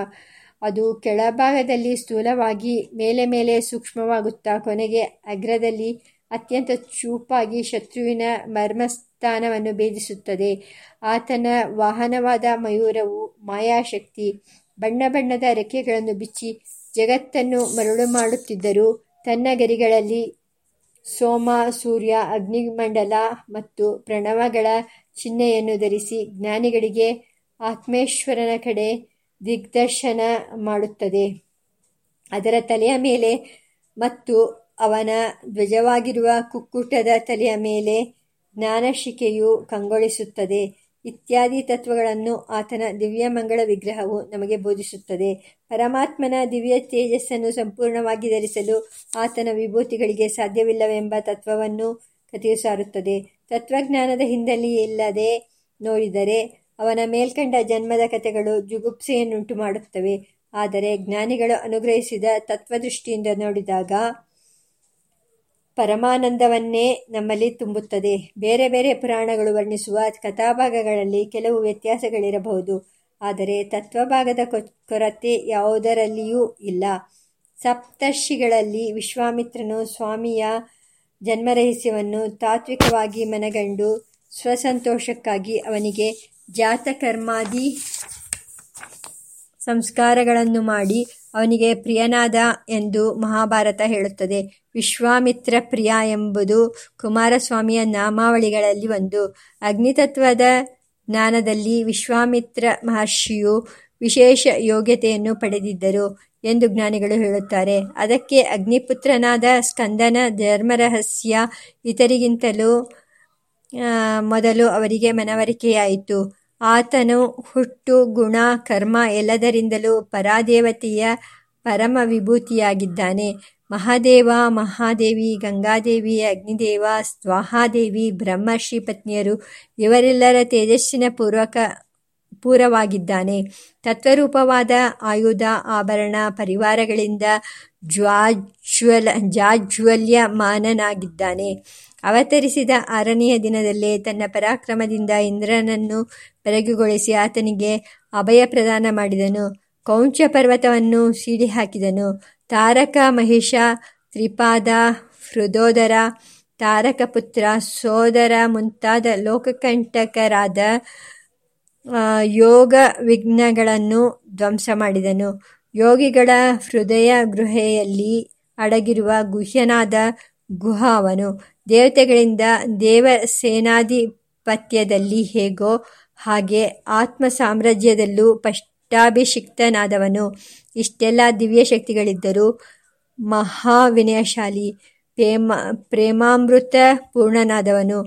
ಅದು ಕೆಳಭಾಗದಲ್ಲಿ ಸ್ಥೂಲವಾಗಿ, ಮೇಲೆ ಮೇಲೆ ಸೂಕ್ಷ್ಮವಾಗುತ್ತಾ, ಕೊನೆಗೆ ಅಗ್ರದಲ್ಲಿ ಅತ್ಯಂತ ಚೂಪಾಗಿ ಶತ್ರುವಿನ ಮರ್ಮಸ್ಥಾನವನ್ನು ಭೇದಿಸುತ್ತದೆ. ಆತನ ವಾಹನವಾದ ಮಯೂರವು ಮಾಯಾಶಕ್ತಿ. ಬಣ್ಣ ಬಣ್ಣದ ರೆಕ್ಕೆಗಳನ್ನು ಬಿಚ್ಚಿ ಜಗತ್ತನ್ನು ಮರಳು ಮಾಡುತ್ತಿದ್ದರೂ ತನ್ನ ಗರಿಗಳಲ್ಲಿ ಸೋಮ, ಸೂರ್ಯ, ಅಗ್ನಿಮಂಡಲ ಮತ್ತು ಪ್ರಣವಗಳ ಚಿಹ್ನೆಯನ್ನು ಧರಿಸಿ ಜ್ಞಾನಿಗಳಿಗೆ ಆತ್ಮೇಶ್ವರನ ಕಡೆ ದಿಗ್ದರ್ಶನ ಮಾಡುತ್ತದೆ. ಅದರ ತಲೆಯ ಮೇಲೆ ಮತ್ತು ಅವನ ಧ್ವಜವಾಗಿರುವ ಕುಕ್ಕುಟದ ತಲೆಯ ಮೇಲೆ ಜ್ಞಾನಶಿಕೆಯು ಕಂಗೊಳಿಸುತ್ತದೆ. ಇತ್ಯಾದಿ ತತ್ವಗಳನ್ನು ಆತನ ದಿವ್ಯಮಂಗಳ ವಿಗ್ರಹವು ನಮಗೆ ಬೋಧಿಸುತ್ತದೆ. ಪರಮಾತ್ಮನ ದಿವ್ಯ ತೇಜಸ್ಸನ್ನು ಸಂಪೂರ್ಣವಾಗಿ ಧರಿಸಲು ಆತನ ವಿಭೂತಿಗಳಿಗೆ ಸಾಧ್ಯವಿಲ್ಲವೆಂಬ ತತ್ವವನ್ನು ಕಥೆಯು ಸಾರುತ್ತದೆ. ತತ್ವಜ್ಞಾನದ ಹಿಂದಲ್ಲಿ ಇಲ್ಲದೆ ನೋಡಿದರೆ ಅವನ ಮೇಲ್ಕಂಡ ಜನ್ಮದ ಕಥೆಗಳು ಜುಗುಪ್ಸೆಯನ್ನುಂಟು ಮಾಡುತ್ತವೆ. ಆದರೆ ಜ್ಞಾನಿಗಳು ಅನುಗ್ರಹಿಸಿದ ತತ್ವದೃಷ್ಟಿಯಿಂದ ನೋಡಿದಾಗ ಪರಮಾನಂದವನ್ನೇ ನಮ್ಮಲ್ಲಿ ತುಂಬುತ್ತದೆ. ಬೇರೆ ಬೇರೆ ಪುರಾಣಗಳು ವರ್ಣಿಸುವ ಕಥಾಭಾಗಗಳಲ್ಲಿ ಕೆಲವು ವ್ಯತ್ಯಾಸಗಳಿರಬಹುದು, ಆದರೆ ತತ್ವಭಾಗದ ಕೊರತೆ ಯಾವುದರಲ್ಲಿಯೂ ಇಲ್ಲ. ಸಪ್ತರ್ಷಿಗಳಲ್ಲಿ ವಿಶ್ವಾಮಿತ್ರನು ಸ್ವಾಮಿಯ ಜನ್ಮರಹಸ್ಯವನ್ನು ತಾತ್ವಿಕವಾಗಿ ಮನಗಂಡು ಸ್ವಸಂತೋಷಕ್ಕಾಗಿ ಅವನಿಗೆ ಜಾತಕರ್ಮಾದಿ ಸಂಸ್ಕಾರಗಳನ್ನು ಮಾಡಿ ಅವನಿಗೆ ಪ್ರಿಯನಾದ ಎಂದು ಮಹಾಭಾರತ ಹೇಳುತ್ತದೆ. ವಿಶ್ವಾಮಿತ್ರ ಪ್ರಿಯ ಎಂಬುದು ಕುಮಾರಸ್ವಾಮಿಯ ನಾಮಾವಳಿಗಳಲ್ಲಿ ಒಂದು. ಅಗ್ನಿತತ್ವದ ಜ್ಞಾನದಲ್ಲಿ ವಿಶ್ವಾಮಿತ್ರ ಮಹರ್ಷಿಯು ವಿಶೇಷ ಯೋಗ್ಯತೆಯನ್ನು ಪಡೆದಿದ್ದರು ಎಂದು ಜ್ಞಾನಿಗಳು ಹೇಳುತ್ತಾರೆ. ಅದಕ್ಕೆ ಅಗ್ನಿಪುತ್ರನಾದ ಸ್ಕಂದನ ಧರ್ಮರಹಸ್ಯ ಇತರಿಗಿಂತಲೂ ಮೊದಲು ಅವರಿಗೆ ಮನವರಿಕೆಯಾಯಿತು. ಆತನು ಹುಟ್ಟು, ಗುಣ, ಕರ್ಮ ಎಲ್ಲದರಿಂದಲೂ ಪರಾದೇವತೆಯ ಪರಮ ವಿಭೂತಿಯಾಗಿದ್ದಾನೆ. ಮಹಾದೇವ, ಮಹಾದೇವಿ, ಗಂಗಾದೇವಿ, ಅಗ್ನಿದೇವ, ಸ್ವಾಹಾದೇವಿ, ಬ್ರಹ್ಮ ಶ್ರೀಪತ್ನಿಯರು ಇವರೆಲ್ಲರ ತೇಜಸ್ಸಿನ ಪೂರವಾಗಿದ್ದಾನೆ. ತತ್ವರೂಪವಾದ ಆಯುಧ, ಆಭರಣ, ಪರಿವಾರಗಳಿಂದ ಜಾಜ್ವಲ್ಯಮಾನನಾಗಿದ್ದಾನೆ. ಅವತರಿಸಿದ 6ನೇ ದಿನದಲ್ಲೇ ತನ್ನ ಪರಾಕ್ರಮದಿಂದ ಇಂದ್ರನನ್ನು ಬೆರಗುಗೊಳಿಸಿ ಆತನಿಗೆ ಅಭಯ ಪ್ರದಾನ ಮಾಡಿದನು. ಕೌಂಚ ಪರ್ವತವನ್ನು ಸೀಡಿ ಹಾಕಿದನು. ತಾರಕ, ಮಹಿಷ, ತ್ರಿಪಾದ, ಹೃದೋದರ, ತಾರಕಪುತ್ರ, ಸೋದರ ಮುಂತಾದ ಲೋಕಕಂಟಕರಾದ ಯೋಗ ವಿಘ್ನಗಳನ್ನು ಧ್ವಂಸ ಮಾಡಿದನು. ಯೋಗಿಗಳ ಹೃದಯ ಗೃಹೆಯಲ್ಲಿ ಅಡಗಿರುವ ಗುಹ್ಯನಾದ ಗುಹ ಅವನು. ದೇವತೆಗಳಿಂದ ದೇವಸೇನಾಧಿಪತ್ಯದಲ್ಲಿ ಹೇಗೋ ಹಾಗೆ ಆತ್ಮ ಸಾಮ್ರಾಜ್ಯದಲ್ಲೂ ಪಟ್ಟಾಭಿಷಿಕ್ತನಾದವನು. ಇಷ್ಟೆಲ್ಲ ದಿವ್ಯ ಶಕ್ತಿಗಳಿದ್ದರೂ ಮಹಾವಿನಯಶಾಲಿ, ಪ್ರೇಮಾಮೃತ ಪೂರ್ಣನಾದವನು.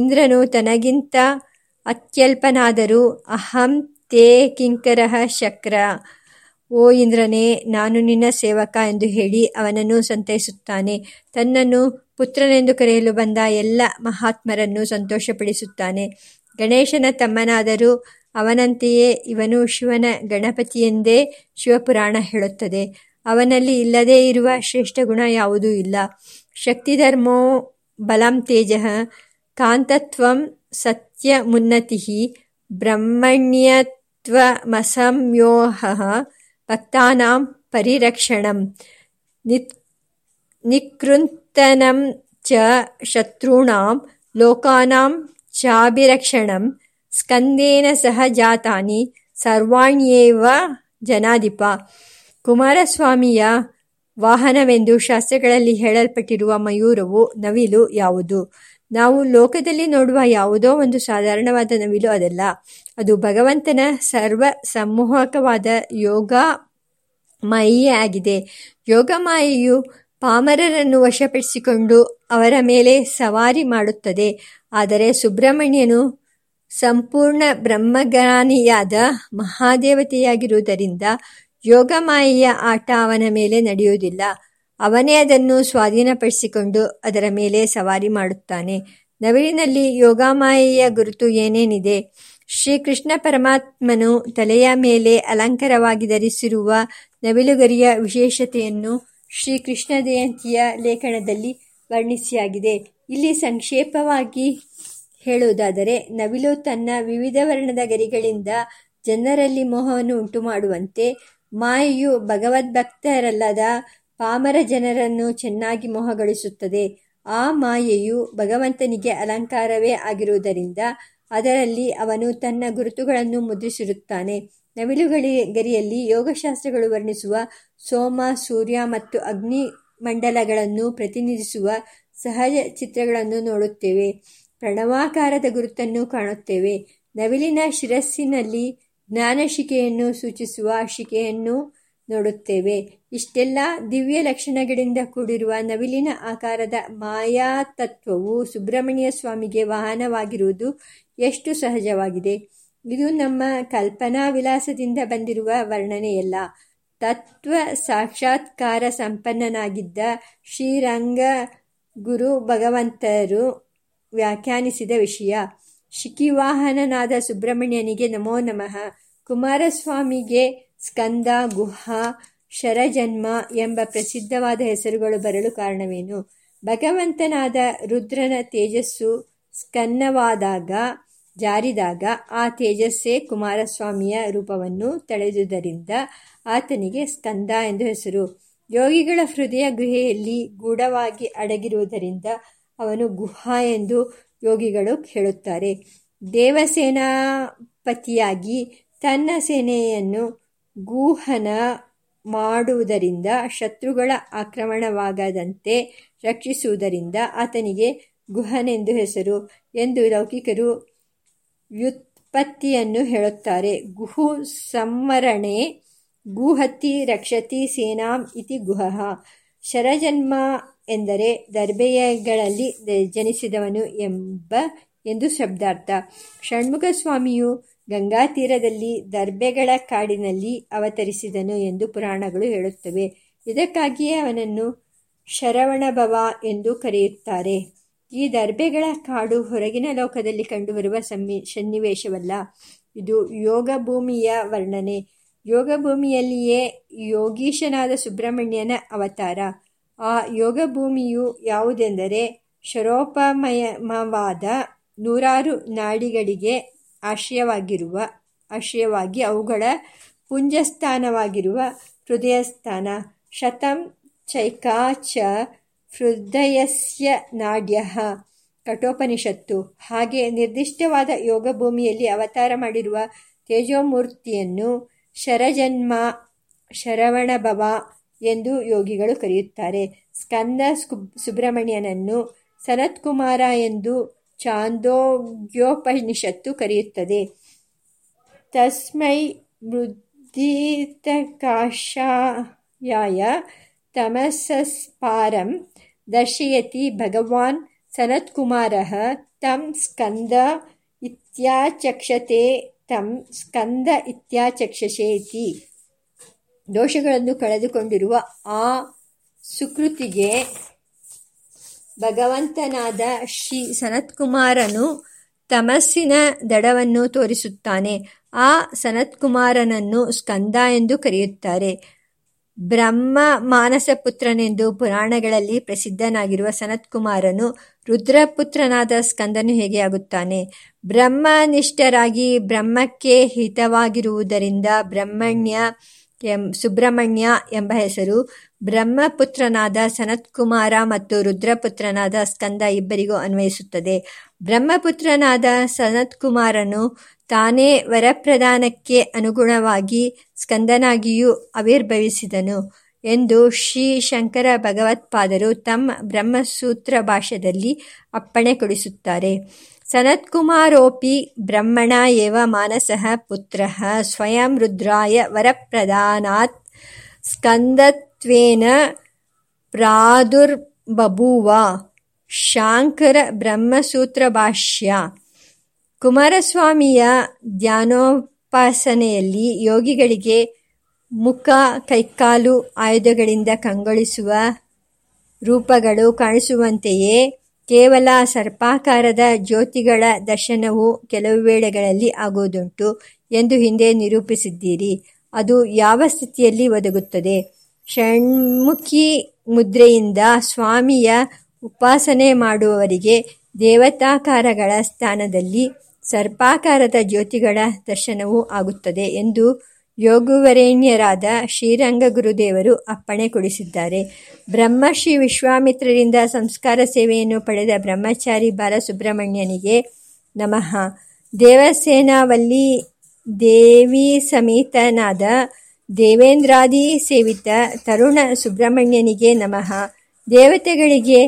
ಇಂದ್ರನು ತನಗಿಂತ ಅತ್ಯಲ್ಪನಾದರೂ ಅಹಂ ತೇ ಕಿಂಕರಃ ಶಕ್ರ, ಓ ಇಂದ್ರನೇ ನಾನು ನಿನ್ನ ಸೇವಕ ಎಂದು ಹೇಳಿ ಅವನನ್ನು ಸಂತೈಸುತ್ತಾನೆ. ತನ್ನನ್ನು ಪುತ್ರನೆಂದು ಕರೆಯಲು ಬಂದ ಎಲ್ಲ ಮಹಾತ್ಮರನ್ನು ಸಂತೋಷಪಡಿಸುತ್ತಾನೆ. ಗಣೇಶನ ತಮ್ಮನಾದರೂ ಅವನಂತೆಯೇ ಇವನು ಶಿವನ ಗಣಪತಿಯೆಂದೇ ಶಿವಪುರಾಣ ಹೇಳುತ್ತದೆ. ಅವನಲ್ಲಿ ಇಲ್ಲದೇ ಇರುವ ಶ್ರೇಷ್ಠ ಗುಣ ಯಾವುದೂ ಇಲ್ಲ. ಶಕ್ತಿಧರ್ಮೋ ಬಲಂ ತೇಜಃ ಕಾಂತತ್ವಂ ಸತ್ಯ ಮುನ್ನತಿ ಬ್ರಹ್ಮಣ್ಯತ್ವಮಸಂಯೋಹ ಭಕ್ತಾನಾಂ ಪರಿರಕ್ಷಣಂ ನಿಕೃಂತನಂ ಚ ಶತ್ರುಣಾಂ ಲೋಕಾನಾಂ ಚಾಭಿರಕ್ಷಣಂ ಸ್ಕಂದೇನ ಸಹ ಜಾತಾನಿ ಸರ್ವಾಣ್ಯೇವ ಜನಾಧಿಪ. ಕುಮಾರಸ್ವಾಮಿಯ ವಾಹನವೆಂದು ಶಾಸ್ತ್ರಗಳಲ್ಲಿ ಹೇಳಲ್ಪಟ್ಟಿರುವ ಮಯೂರವು ನವಿಲು ಯಾವುದು? ನಾವು ಲೋಕದಲ್ಲಿ ನೋಡುವ ಯಾವುದೋ ಒಂದು ಸಾಧಾರಣವಾದ ನವಿಲು ಅದಲ್ಲ. ಅದು ಭಗವಂತನ ಸರ್ವ ಸಮ್ಮೋಹಕವಾದ ಯೋಗಮಾಯೆಯೇ ಆಗಿದೆ. ಯೋಗಮಾಯೆಯು ಪಾಮರರನ್ನು ವಶಪಡಿಸಿಕೊಂಡು ಅವರ ಮೇಲೆ ಸವಾರಿ ಮಾಡುತ್ತದೆ. ಆದರೆ ಸುಬ್ರಹ್ಮಣ್ಯನು ಸಂಪೂರ್ಣ ಬ್ರಹ್ಮಜ್ಞಾನಿಯಾದ ಮಹಾದೇವತೆಯಾಗಿರುವುದರಿಂದ ಯೋಗಮಾಯೆಯ ಆಟ ಅವನ ಮೇಲೆ ನಡೆಯುವುದಿಲ್ಲ. ಅವನೇ ಅದನ್ನು ಸ್ವಾಧೀನಪಡಿಸಿಕೊಂಡು ಅದರ ಮೇಲೆ ಸವಾರಿ ಮಾಡುತ್ತಾನೆ. ನವಿಲಿನಲ್ಲಿ ಯೋಗಮಾಯೆಯ ಗುರುತು ಏನೇನಿದೆ? ಶ್ರೀಕೃಷ್ಣ ಪರಮಾತ್ಮನು ತಲೆಯ ಮೇಲೆ ಅಲಂಕಾರವಾಗಿ ಧರಿಸಿರುವ ನವಿಲುಗರಿಯ ವಿಶೇಷತೆಯನ್ನು ಶ್ರೀಕೃಷ್ಣ ಜಯಂತಿಯ ಲೇಖನದಲ್ಲಿ ವರ್ಣಿಸಿಯಾಗಿದೆ. ಇಲ್ಲಿ ಸಂಕ್ಷೇಪವಾಗಿ ಹೇಳುವುದಾದರೆ, ನವಿಲು ತನ್ನ ವಿವಿಧ ವರ್ಣದ ಗರಿಗಳಿಂದ ಜನರಲ್ಲಿ ಮೋಹವನ್ನು ಉಂಟು ಮಾಡುವಂತೆ ಮಾಯೆಯು ಭಗವದ್ಭಕ್ತರಲ್ಲದ ಪಾಮರ ಜನರನ್ನು ಚೆನ್ನಾಗಿ ಮೋಹಗೊಳಿಸುತ್ತದೆ. ಆ ಮಾಯೆಯು ಭಗವಂತನಿಗೆ ಅಲಂಕಾರವೇ ಆಗಿರುವುದರಿಂದ ಅದರಲ್ಲಿ ಅವನು ತನ್ನ ಗುರುತುಗಳನ್ನು ಮುದ್ರಿಸಿರುತ್ತಾನೆ. ನವಿಲುಗರಿಯಲ್ಲಿ ಯೋಗಶಾಸ್ತ್ರಗಳು ವರ್ಣಿಸುವ ಸೋಮ, ಸೂರ್ಯ ಮತ್ತು ಅಗ್ನಿ ಮಂಡಲಗಳನ್ನು ಪ್ರತಿನಿಧಿಸುವ ಸಹಜ ಚಿತ್ರಗಳನ್ನು ನೋಡುತ್ತೇವೆ. ಪ್ರಣವಾಕಾರದ ಗುರುತನ್ನು ಕಾಣುತ್ತೇವೆ. ನವಿಲಿನ ಶಿರಸ್ಸಿನಲ್ಲಿ ಜ್ಞಾನಶಿಕೆಯನ್ನು ಸೂಚಿಸುವ ಶಿಕೆಯನ್ನು ನೋಡುತ್ತೇವೆ. ಇಷ್ಟೆಲ್ಲ ದಿವ್ಯ ಲಕ್ಷಣಗಳಿಂದ ಕೂಡಿರುವ ನವಿಲಿನ ಆಕಾರದ ಮಾಯಾತತ್ವವು ಸುಬ್ರಹ್ಮಣ್ಯ ಸ್ವಾಮಿಗೆ ವಾಹನವಾಗಿರುವುದು ಎಷ್ಟು ಸಹಜವಾಗಿದೆ! ಇದು ನಮ್ಮ ಕಲ್ಪನಾ ವಿಲಾಸದಿಂದ ಬಂದಿರುವ ವರ್ಣನೆಯಲ್ಲ. ತತ್ವ ಸಾಕ್ಷಾತ್ಕಾರ ಸಂಪನ್ನನಾಗಿದ್ದ ಶ್ರೀರಂಗ ಗುರು ಭಗವಂತರು ವ್ಯಾಖ್ಯಾನಿಸಿದ ವಿಷಯ. ಶಿಖಿವಾಹನನಾದ ಸುಬ್ರಹ್ಮಣ್ಯನಿಗೆ ನಮೋ ನಮಃ. ಕುಮಾರಸ್ವಾಮಿಗೆ ಸ್ಕಂದ, ಗುಹ, ಶರಜನ್ಮ ಎಂಬ ಪ್ರಸಿದ್ಧವಾದ ಹೆಸರುಗಳು ಬರಲು ಕಾರಣವೇನು? ಭಗವಂತನಾದ ರುದ್ರನ ತೇಜಸ್ಸು ಸ್ಕನ್ನವಾದಾಗ, ಜಾರಿದಾಗ ಆ ತೇಜಸ್ಸೇ ಕುಮಾರಸ್ವಾಮಿಯ ರೂಪವನ್ನು ತಳೆದುದರಿಂದ ಆತನಿಗೆ ಸ್ಕಂದ ಎಂದು ಹೆಸರು. ಯೋಗಿಗಳ ಹೃದಯ ಗೃಹೆಯಲ್ಲಿ ಗೂಢವಾಗಿ ಅಡಗಿರುವುದರಿಂದ ಅವನು ಗುಹ ಎಂದು ಯೋಗಿಗಳು ಹೇಳುತ್ತಾರೆ. ದೇವಸೇನಾಪತಿಯಾಗಿ ತನ್ನ ಸೇನೆಯನ್ನು ಗೂಹನ ಮಾಡುವುದರಿಂದ, ಶತ್ರುಗಳ ಆಕ್ರಮಣವಾಗದಂತೆ ರಕ್ಷಿಸುವುದರಿಂದ ಆತನಿಗೆ ಗುಹನೆಂದು ಹೆಸರು ಎಂದು ಲೌಕಿಕರು ವ್ಯುತ್ ಪತ್ತಿಯನ್ನು ಹೇಳುತ್ತಾರೆ. ಗುಹು ಸಂವರಣೆ ಗೂಹತಿ ರಕ್ಷತಿ ಸೇನಾಂ ಇತಿ ಗುಹ. ಶರಜನ್ಮ ಎಂದರೆ ದರ್ಬೆಯಗಳಲ್ಲಿ ಜನಿಸಿದವನು ಎಂದು ಶಬ್ದಾರ್ಥ. ಷಣ್ಮುಖ ಸ್ವಾಮಿಯು ಗಂಗಾ ತೀರದಲ್ಲಿ ದರ್ಬೆಗಳ ಕಾಡಿನಲ್ಲಿ ಅವತರಿಸಿದನು ಎಂದು ಪುರಾಣಗಳು ಹೇಳುತ್ತವೆ. ಇದಕ್ಕಾಗಿಯೇ ಅವನನ್ನು ಶರವಣಭವ ಎಂದು ಕರೆಯುತ್ತಾರೆ. ಈ ದರ್ಬೆಗಳ ಕಾಡು ಹೊರಗಿನ ಲೋಕದಲ್ಲಿ ಕಂಡುಬರುವ ಸನ್ನಿವೇಶವಲ್ಲ, ಇದು ಯೋಗ ಭೂಮಿಯ ವರ್ಣನೆ. ಯೋಗ ಭೂಮಿಯಲ್ಲಿಯೇ ಯೋಗೀಶನಾದ ಸುಬ್ರಹ್ಮಣ್ಯನ ಅವತಾರ. ಆ ಯೋಗ ಭೂಮಿಯು ಯಾವುದೆಂದರೆ ಶರೋಪಮಯವಾದ ನೂರಾರು ನಾಡಿಗಳಿಗೆ ಆಶ್ರಯವಾಗಿ ಅವುಗಳ ಪುಂಜಸ್ಥಾನವಾಗಿರುವ ಹೃದಯಸ್ಥಾನ. ಶತಂ ಚೈಕಾ ಚ ಹೃದಯಸ್ಯ ನಾಡ್ಯಃ ಕಠೋಪನಿಷತ್ತು. ಹಾಗೆ ನಿರ್ದಿಷ್ಟವಾದ ಯೋಗ ಭೂಮಿಯಲ್ಲಿ ಅವತಾರ ಮಾಡಿರುವ ತೇಜೋಮೂರ್ತಿಯನ್ನು ಶರಜನ್ಮ ಶರವಣಭವ ಎಂದು ಯೋಗಿಗಳು ಕರೆಯುತ್ತಾರೆ. ಸ್ಕಂದ ಸುಬ್ರಹ್ಮಣ್ಯನನ್ನು ಸನತ್ಕುಮಾರ ಎಂದು ಛಾಂದೋಗ್ಯೋಪನಿಷತ್ತು ಕರೆಯುತ್ತದೆ. ತಸ್ಮೈ ಮೃದ್ಧಿತಕಾಶಾಯ ತಮಸಸ್ಪಾರಂ ದರ್ಶಯತಿ ಭಗವಾನ್ ಸನತ್ಕುಮಾರಃ ತಂ ಸ್ಕಂದ ಇತ್ಯಾಚಕ್ಷತೆ ತಂ ಸ್ಕಂದ ಇತ್ಯಾಚಕ್ಷಸೇತಿ. ದೋಷಗಳನ್ನು ಕಳೆದುಕೊಂಡಿರುವ ಆ ಸುಕೃತಿಗೆ ಭಗವಂತನಾದ ಶ್ರೀ ಸನತ್ಕುಮಾರನು ತಮಸ್ಸಿನ ದಡವನ್ನು ತೋರಿಸುತ್ತಾನೆ. ಆ ಸನತ್ಕುಮಾರನನ್ನು ಸ್ಕಂದ ಎಂದು ಕರೆಯುತ್ತಾರೆ. ಬ್ರಹ್ಮ ಮಾನಸ ಪುತ್ರನೆಂದು ಪುರಾಣಗಳಲ್ಲಿ ಪ್ರಸಿದ್ಧನಾಗಿರುವ ಸನತ್ಕುಮಾರನು ರುದ್ರಪುತ್ರನಾದ ಸ್ಕಂದನು ಹೇಗೆ ಆಗುತ್ತಾನೆ? ಬ್ರಹ್ಮನಿಷ್ಠರಾಗಿ ಬ್ರಹ್ಮಕ್ಕೆ ಹಿತವಾಗಿರುವುದರಿಂದ ಸುಬ್ರಹ್ಮಣ್ಯ ಎಂಬ ಹೆಸರು. ಬ್ರಹ್ಮಪುತ್ರನಾದ ಸನತ್ಕುಮಾರ ಮತ್ತು ರುದ್ರಪುತ್ರನಾದ ಸ್ಕಂದ ಇಬ್ಬರಿಗೂ ಅನ್ವಯಿಸುತ್ತದೆ. ಬ್ರಹ್ಮಪುತ್ರನಾದ ಸನತ್ಕುಮಾರನು ತಾನೇ ವರಪ್ರದಾನಕ್ಕೆ ಅನುಗುಣವಾಗಿ ಸ್ಕಂದನಾಗಿಯೂ ಆವಿರ್ಭವಿಸಿದನು ಎಂದು ಶ್ರೀ ಶಂಕರ ಭಗವತ್ಪಾದರು ತಮ್ಮ ಬ್ರಹ್ಮಸೂತ್ರ ಭಾಷ್ಯದಲ್ಲಿ ಅಪ್ಪಣೆ ಕೊಡಿಸುತ್ತಾರೆ. ಸನತ್ಕುಮಾರೋಪಿ ಬ್ರಹ್ಮಣ ಏವ ಮಾನಸಃ ಪುತ್ರಃ ಸ್ವಯಂ ರುದ್ರಾಯ ವರಪ್ರದಾನಾತ್ ಸ್ಕಂದತ್ವೇನ ಪ್ರಾದುರ್ಬಭೂವ. ಶಾಂಕರ ಬ್ರಹ್ಮಸೂತ್ರ ಭಾಷ್ಯ. ಕುಮಾರಸ್ವಾಮಿಯ ಧ್ಯಾನೋಪಾಸನೆಯಲ್ಲಿ ಯೋಗಿಗಳಿಗೆ ಮುಖ, ಕೈಕಾಲು ಆಯುಧಗಳಿಂದ ಕಂಗೊಳಿಸುವ ರೂಪಗಳು ಕಾಣಿಸುವಂತೆಯೇ ಕೇವಲ ಸರ್ಪಾಕಾರದ ಜ್ಯೋತಿಗಳ ದರ್ಶನವು ಕೆಲವು ವೇಳೆಗಳಲ್ಲಿ ಆಗುವುದುಂಟು ಎಂದು ಹಿಂದೆ ನಿರೂಪಿಸಿದ್ದೀರಿ. ಅದು ಯಾವ ಸ್ಥಿತಿಯಲ್ಲಿ ಒದಗುತ್ತದೆ? ಷಣ್ಮುಖಿ ಮುದ್ರೆಯಿಂದ ಸ್ವಾಮಿಯ ಉಪಾಸನೆ ಮಾಡುವವರಿಗೆ ದೇವತಾಕಾರಗಳ ಸ್ಥಾನದಲ್ಲಿ ಸರ್ಪಾಕಾರದ ಜ್ಯೋತಿಗಳ ದರ್ಶನವೂ ಆಗುತ್ತದೆ ಎಂದು ಯೋಗವರೇಣ್ಯರಾದ ಶ್ರೀರಂಗ ಗುರುದೇವರು ಅಪ್ಪಣೆ ಕೊಡಿಸಿದ್ದಾರೆ. ಬ್ರಹ್ಮಶ್ರೀ ವಿಶ್ವಾಮಿತ್ರರಿಂದ ಸಂಸ್ಕಾರ ಸೇವೆಯನ್ನು ಪಡೆದ ಬ್ರಹ್ಮಚಾರಿ ಬಾಲಸುಬ್ರಹ್ಮಣ್ಯನಿಗೆ ನಮಃ. ದೇವಸೇನಾವಲ್ಲಿ ದೇವಿ ಸಮೇತನಾದ ದೇವೇಂದ್ರಾದಿ ಸೇವಿತ ತರುಣ ಸುಬ್ರಹ್ಮಣ್ಯನಿಗೆ ನಮಃ. ದೇವತೆಗಳಿಗೆ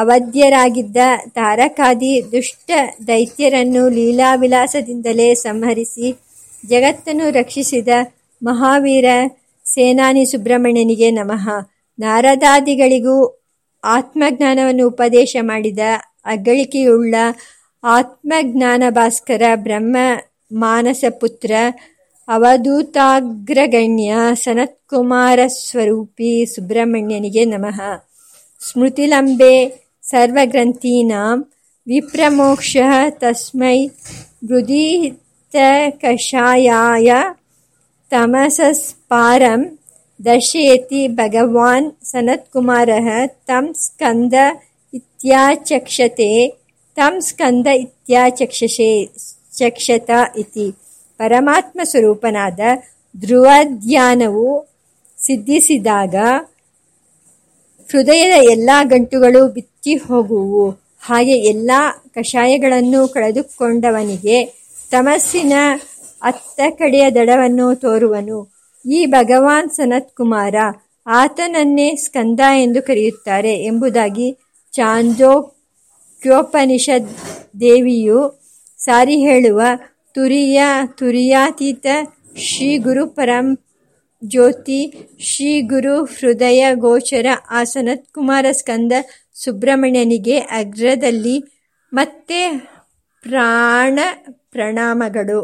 ಅವಧ್ಯರಾಗಿದ್ದ ತಾರಕಾದಿ ದುಷ್ಟ ದೈತ್ಯರನ್ನು ಲೀಲಾವಿಲಾಸದಿಂದಲೇ ಸಂಹರಿಸಿ ಜಗತ್ತನ್ನು ರಕ್ಷಿಸಿದ ಮಹಾವೀರ ಸೇನಾನಿ ಸುಬ್ರಹ್ಮಣ್ಯನಿಗೆ ನಮಃ. ನಾರದಾದಿಗಳಿಗೂ ಆತ್ಮಜ್ಞಾನವನ್ನು ಉಪದೇಶ ಮಾಡಿದ ಅಗಳಿಕೆಯುಳ್ಳ ಆತ್ಮಜ್ಞಾನ ಭಾಸ್ಕರ ಬ್ರಹ್ಮ ಮಾನಸ ಪುತ್ರ ಅವಧೂತಾಗ್ರಗಣ್ಯ ಸನತ್ಕುಮಾರ ಸ್ವರೂಪಿ ಸುಬ್ರಹ್ಮಣ್ಯನಿಗೆ ನಮಃ. ಸ್ಮೃತಿಲಂಬೆ ಸರ್ವಗ್ರಂಥೀನಾಂ ವಿಪ್ರಮೋಕ್ಷ ತಸ್ಮೈ ಮೃದಿತಕಷಾಯಾಯ ತಮಸಸ್ಪಾರಂ ದರ್ಶಯತಿ ಭಗವಾನ್ ಸನತ್ಕುಮಾರಃ ತಂ ಸ್ಕಂದ ಇತ್ಯಾಚಕ್ಷತೆ ತಂ ಸ್ಕಂದ ಇತ್ಯಾಚಕ್ಷತ ಇತಿ. ಪರಮಾತ್ಮ ಸ್ವರೂಪನಾದ ಧ್ರುವಧ್ಯಾನವು ಸಿದ್ಧಿಸಿದಾಗ ಹೃದಯದ ಎಲ್ಲ ಗಂಟುಗಳು ಬಿಚ್ಚಿ ಹೋಗುವು. ಹಾಗೆ ಎಲ್ಲ ಕಷಾಯಗಳನ್ನು ಕಳೆದುಕೊಂಡವನಿಗೆ ತಮಸ್ಸಿನ ಅತ್ತ ಕಡೆಯ ದಡವನ್ನು ತೋರುವನು ಈ ಭಗವಾನ್ ಸನತ್ಕುಮಾರ. ಆತನನ್ನೇ ಸ್ಕಂದ ಎಂದು ಕರೆಯುತ್ತಾರೆ ಎಂಬುದಾಗಿ ಛಾಂದೋಗ್ಯೋಪನಿಷತ್ ದೇವಿಯು ಸಾರಿ ಹೇಳುವ ತುರಿಯಾತೀತ ಶ್ರೀ ಗುರು ಪರಂ ಜ್ಯೋತಿ ಶ್ರೀ ಗುರು ಹೃದಯ ಗೋಚರ ಆ ಸನತ್ಕುಮಾರ ಸ್ಕಂದ ಸುಬ್ರಹ್ಮಣ್ಯನಿಗೆ ಅಗ್ರದಲ್ಲಿ ಮತ್ತೆ ಪ್ರಾಣ ಪ್ರಣಾಮಗಳು.